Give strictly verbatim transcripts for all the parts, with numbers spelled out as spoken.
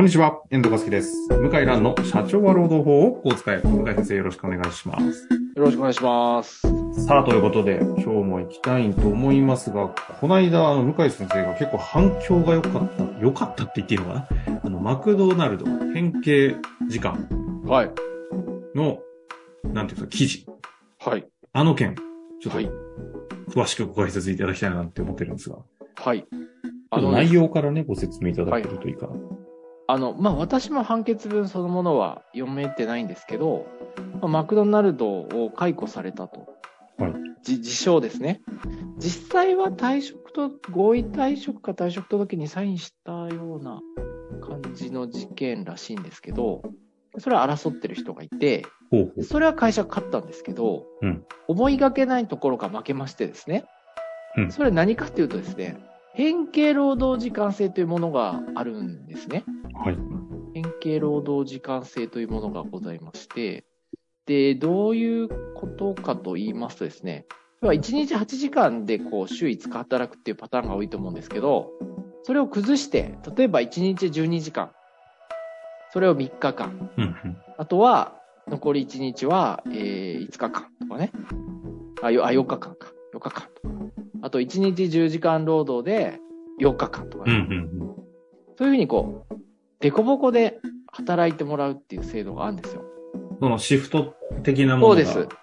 こんにちは、遠藤和樹です。向井蘭の社長は労働法をお使い。向井先生、よろしくお願いします。よろしくお願いします。さあ、ということで、今日も行きたいと思いますが、この間、あの、向井先生が結構反響が良かった、良かったって言っていいのかな？あの、マクドナルド変形時間の、はい、なんていうか、記事。はい。あの件、ちょっと、はい、詳しくご解説いただきたいなって思ってるんですが。はい。あの、内容からね、ご説明いただけるといいかな。はい、あのまあ、私も判決文そのものは読めてないんですけど、まあ、マクドナルドを解雇されたと、はい、自称ですね。実際は退職と合意退職か退職届にサインしたような感じの事件らしいんですけど、それは争ってる人がいて、ほうほう、それは会社が勝ったんですけど、うん、思いがけないところが負けましてですね、うん、それは何かというとですね、変形労働時間制というものがあるんですね。はい、変形労働時間制というものがございまして、で、どういうことかと言いますとですね、いちにちはちじかんでこう週いつか働くっていうパターンが多いと思うんですけど、それを崩して、例えばいちにちじゅうにじかん、それをみっかかん、うんうん、あとは残りいちにちは、えー、いつかかんとかね、あ、よ、あ、よっかかんか、よっかかんとか。あといちにちじゅうじかん労働でよっかかんとかね、うんうんうん、そういうふうにこうデコボコで働いてもらうっていう制度があるんですよ。そのシフト的なものが、そうです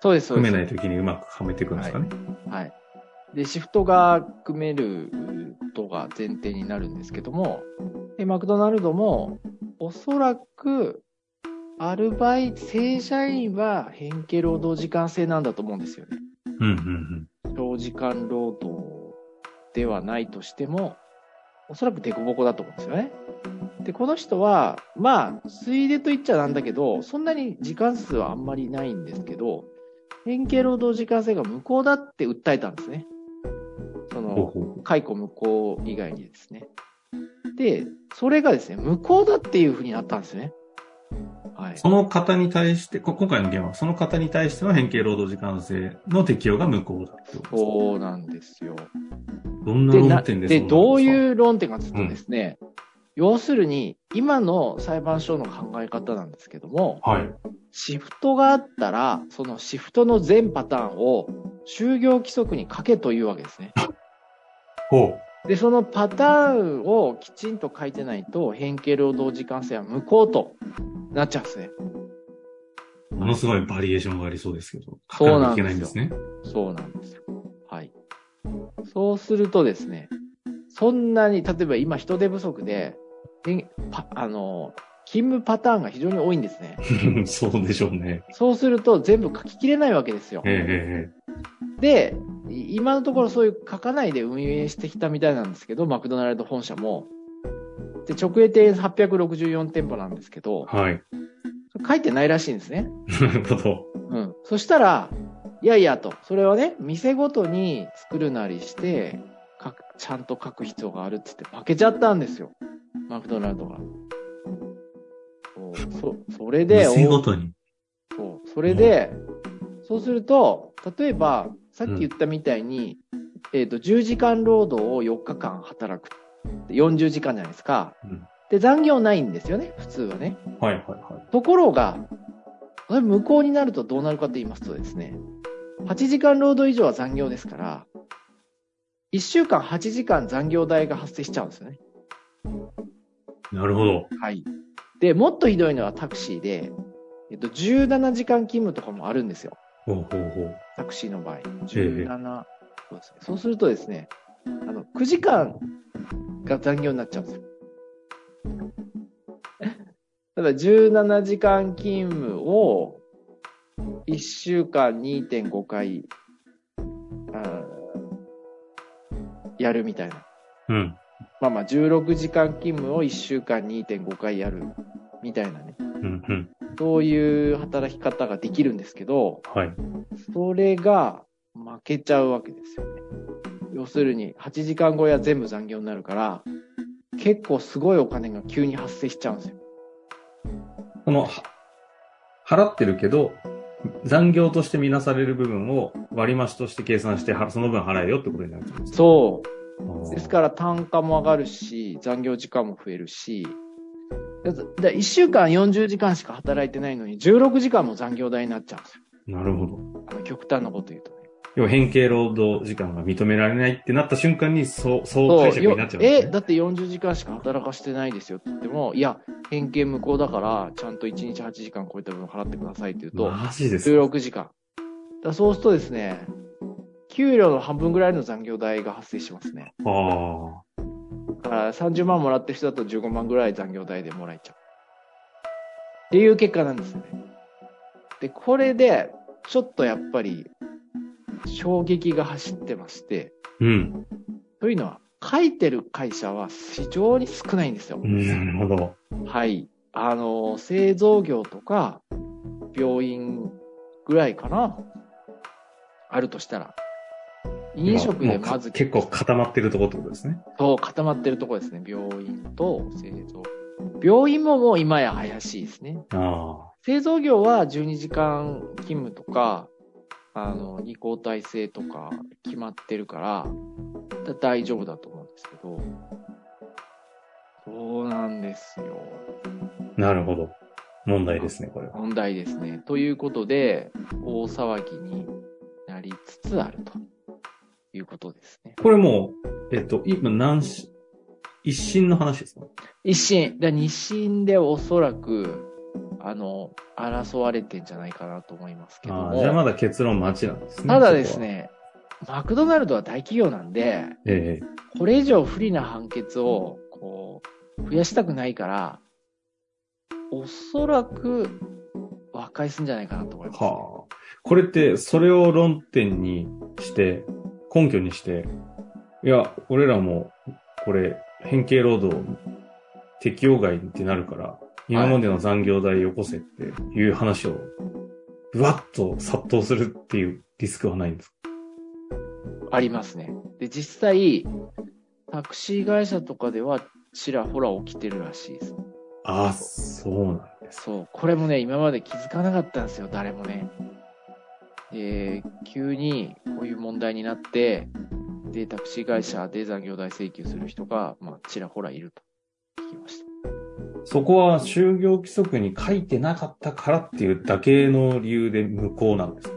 そうですそうです、組めないときにうまくはめていくんですかね。はい、はい、でシフトが組めることが前提になるんですけども、でマクドナルドもおそらくアルバイト正社員は変形労働時間制なんだと思うんですよね。うんうんうん。長時間労働ではないとしても、おそらくデコボコだと思うんですよね。で、この人は、まあ、ついでと言っちゃなんだけど、そんなに時間数はあんまりないんですけど、変形労働時間制が無効だって訴えたんですね。その、解雇無効以外にですね。で、それがですね、無効だっていうふうになったんですね。はい、その方に対して、今回の件は、その方に対しての変形労働時間制の適用が無効だってことです。そうなんですよ。どんな論点ですか？で、どういう論点かというとですね、うん、要するに、今の裁判所の考え方なんですけども、はい、シフトがあったら、そのシフトの全パターンを就業規則に書けというわけですね。ほう。で、そのパターンをきちんと書いてないと、変形労働時間制は無効と。なっちゃうんですね。ものすごいバリエーションがありそうですけど、書かなきゃいけないんですね。そうなんですよ。はい。そうするとですね、そんなに、例えば今人手不足で、あの、勤務パターンが非常に多いんですね。そうでしょうね。そうすると全部書ききれないわけですよ。えー、で、今のところそういう書かないで運営してきたみたいなんですけど、マクドナルド本社も。で直営店はっぴゃくろくじゅうよん店舗なんですけど、はい、書いてないらしいんですね。なるほど。うん。そしたら、いやいやと、それはね、店ごとに作るなりして、ちゃんと書く必要があるって言って負けちゃったんですよ。マクドナルドが。そ, それで、店ごとに。そう。それで、そうすると、例えば、さっき言ったみたいに、うん、えっと、じゅうじかん労働をよっかかん働く。よんじゅうじかんじゃないですか、うん。で、残業ないんですよね、普通はね。はいはいはい。ところが、無効になるとどうなるかと言いますとですね、はちじかん労働以上は残業ですから、いっしゅうかんはちじかん残業代が発生しちゃうんですよね。なるほど。はい。で、もっとひどいのはタクシーで、えっと、じゅうななじかん勤務とかもあるんですよ。ほうほうほう。タクシーの場合。じゅうなな、そうですね。そうするとですね、あの、くじかん、が残業になっちゃうんですよ。ただじゅうななじかん勤務をいっしゅうかん にてんご 回あやるみたいな。うん。まあまあじゅうろくじかん勤務をいっしゅうかん にてんご 回やるみたいなね。うんうん。そういう働き方ができるんですけど、はい。それが負けちゃうわけですよね。要するにはちじかん超えは全部残業になるから、結構すごいお金が急に発生しちゃうんですよ。この、払ってるけど、残業としてみなされる部分を割増しとして計算して、その分払えよってことになるんですか？そう。ですから単価も上がるし、残業時間も増えるし、だいっしゅうかんよんじゅうじかんしか働いてないのにじゅうろくじかんも残業代になっちゃうんですよ。なるほど。あの極端なこと言うとね。要は変形労働時間が認められないってなった瞬間にそう、そう解釈になっちゃうんですね。え、だってよんじゅうじかんしか働かせてないですよって言っても、いや、変形無効だから、ちゃんといちにちはちじかん超えた分払ってくださいって言うと、マジですかじゅうろくじかん。だそうするとですね、給料の半分ぐらいの残業代が発生しますね。ああ。だからさんじゅうまんもらってる人だとじゅうごまんぐらい残業代でもらえちゃうっていう結果なんですよね。でこれでちょっとやっぱり衝撃が走ってまして、うん、というのは書いてる会社は非常に少ないんですよ。なるほど。はい、あの製造業とか病院ぐらいかなあるとしたら。飲食でまず結構固まってるところってことですね。そう、固まってるところですね。病院と製造。病院ももう今や怪しいですね。あ、製造業はじゅうにじかん勤務とか、あの、に交代制とか決まってるから、だ大丈夫だと思うんですけど。そうなんですよ。なるほど。問題ですね、これは。問題ですね。ということで、大騒ぎになりつつあると。いうことですね。これもう、えっと、今何し、一審の話ですか？一審。だ二審でおそらく、あの、争われてんじゃないかなと思いますけども。あ、じゃあまだ結論待ちなんですね。ただですね、マクドナルドは大企業なんで、ええ、これ以上不利な判決を、こう、増やしたくないから、おそらく和解するんじゃないかなと思います、ね。はあ。これって、それを論点にして、根拠にして、いや、俺らも、これ、変形労働、適用外ってなるから、今までの残業代よこせっていう話を、ぶわっと殺到するっていうリスクはないんですか？ありますね。で、実際、タクシー会社とかでは、ちらほら起きてるらしいです。ああ、そうなんです。そう。これもね、今まで気づかなかったんですよ、誰もね。えー、急にこういう問題になって、で、タクシー会社で残業代請求する人が、まあ、ちらほらいると聞きました。そこは就業規則に書いてなかったからっていうだけの理由で無効なんですか？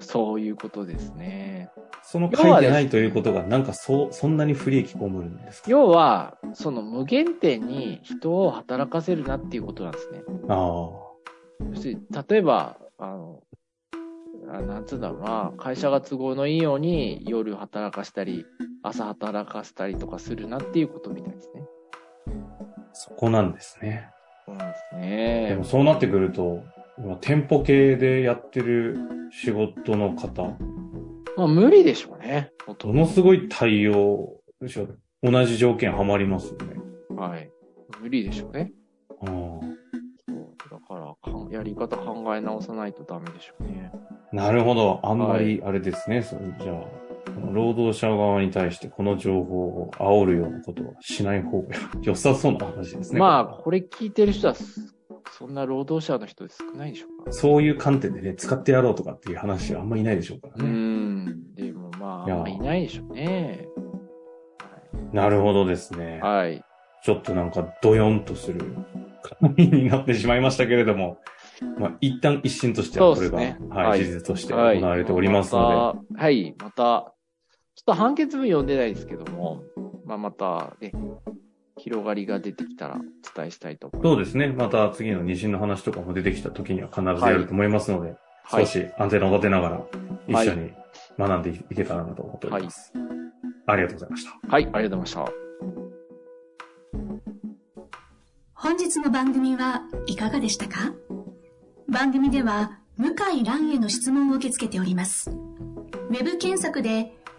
そういうことですね。その書いてないということが、なんかそ、そんなに不利益被るんですか？要は、その無限定に人を働かせるなっていうことなんですね。ああ。例えば、あの、なんつうんだろうな、会社が都合のいいように夜働かしたり、朝働かせたりとかするなっていうことみたいですね。そこなんですね。そうなんですね。でもそうなってくると、店舗系でやってる仕事の方。まあ無理でしょうね。ものすごい対応でしょう。同じ条件はまりますよね。はい。無理でしょうね。ああ。そう。だから、やり方考え直さないとダメでしょうね。なるほど。あんまり、あれですね。はい、それじゃあ、労働者側に対してこの情報を煽るようなことはしない方が良さそうな話ですね。まあ、これ聞いてる人は、そんな労働者の人少ないでしょうか。そういう観点でね、使ってやろうとかっていう話はあんまりいないでしょうからね。うん。でもまあ、あんまりいないでしょうね。なるほどですね。はい。ちょっとなんか、ドヨンとする感じになってしまいましたけれども。まあ、一旦一審としてはこれが、ね、はいはい、事実として行われておりますので、はい、また、はい、またちょっと判決文読んでないですけども、まあ、またね、広がりが出てきたらお伝えしたいと思います。そうですね。また次の二審の話とかも出てきた時には必ずやると思いますので、はい、少し安全を立てながら一緒に学んでいけたらなと思っております。はい、ありがとうございました。はい、ありがとうございました。本日の番組はいかがでしたか？番組では向井蘭への質問を受け付けております。ウェブ検索で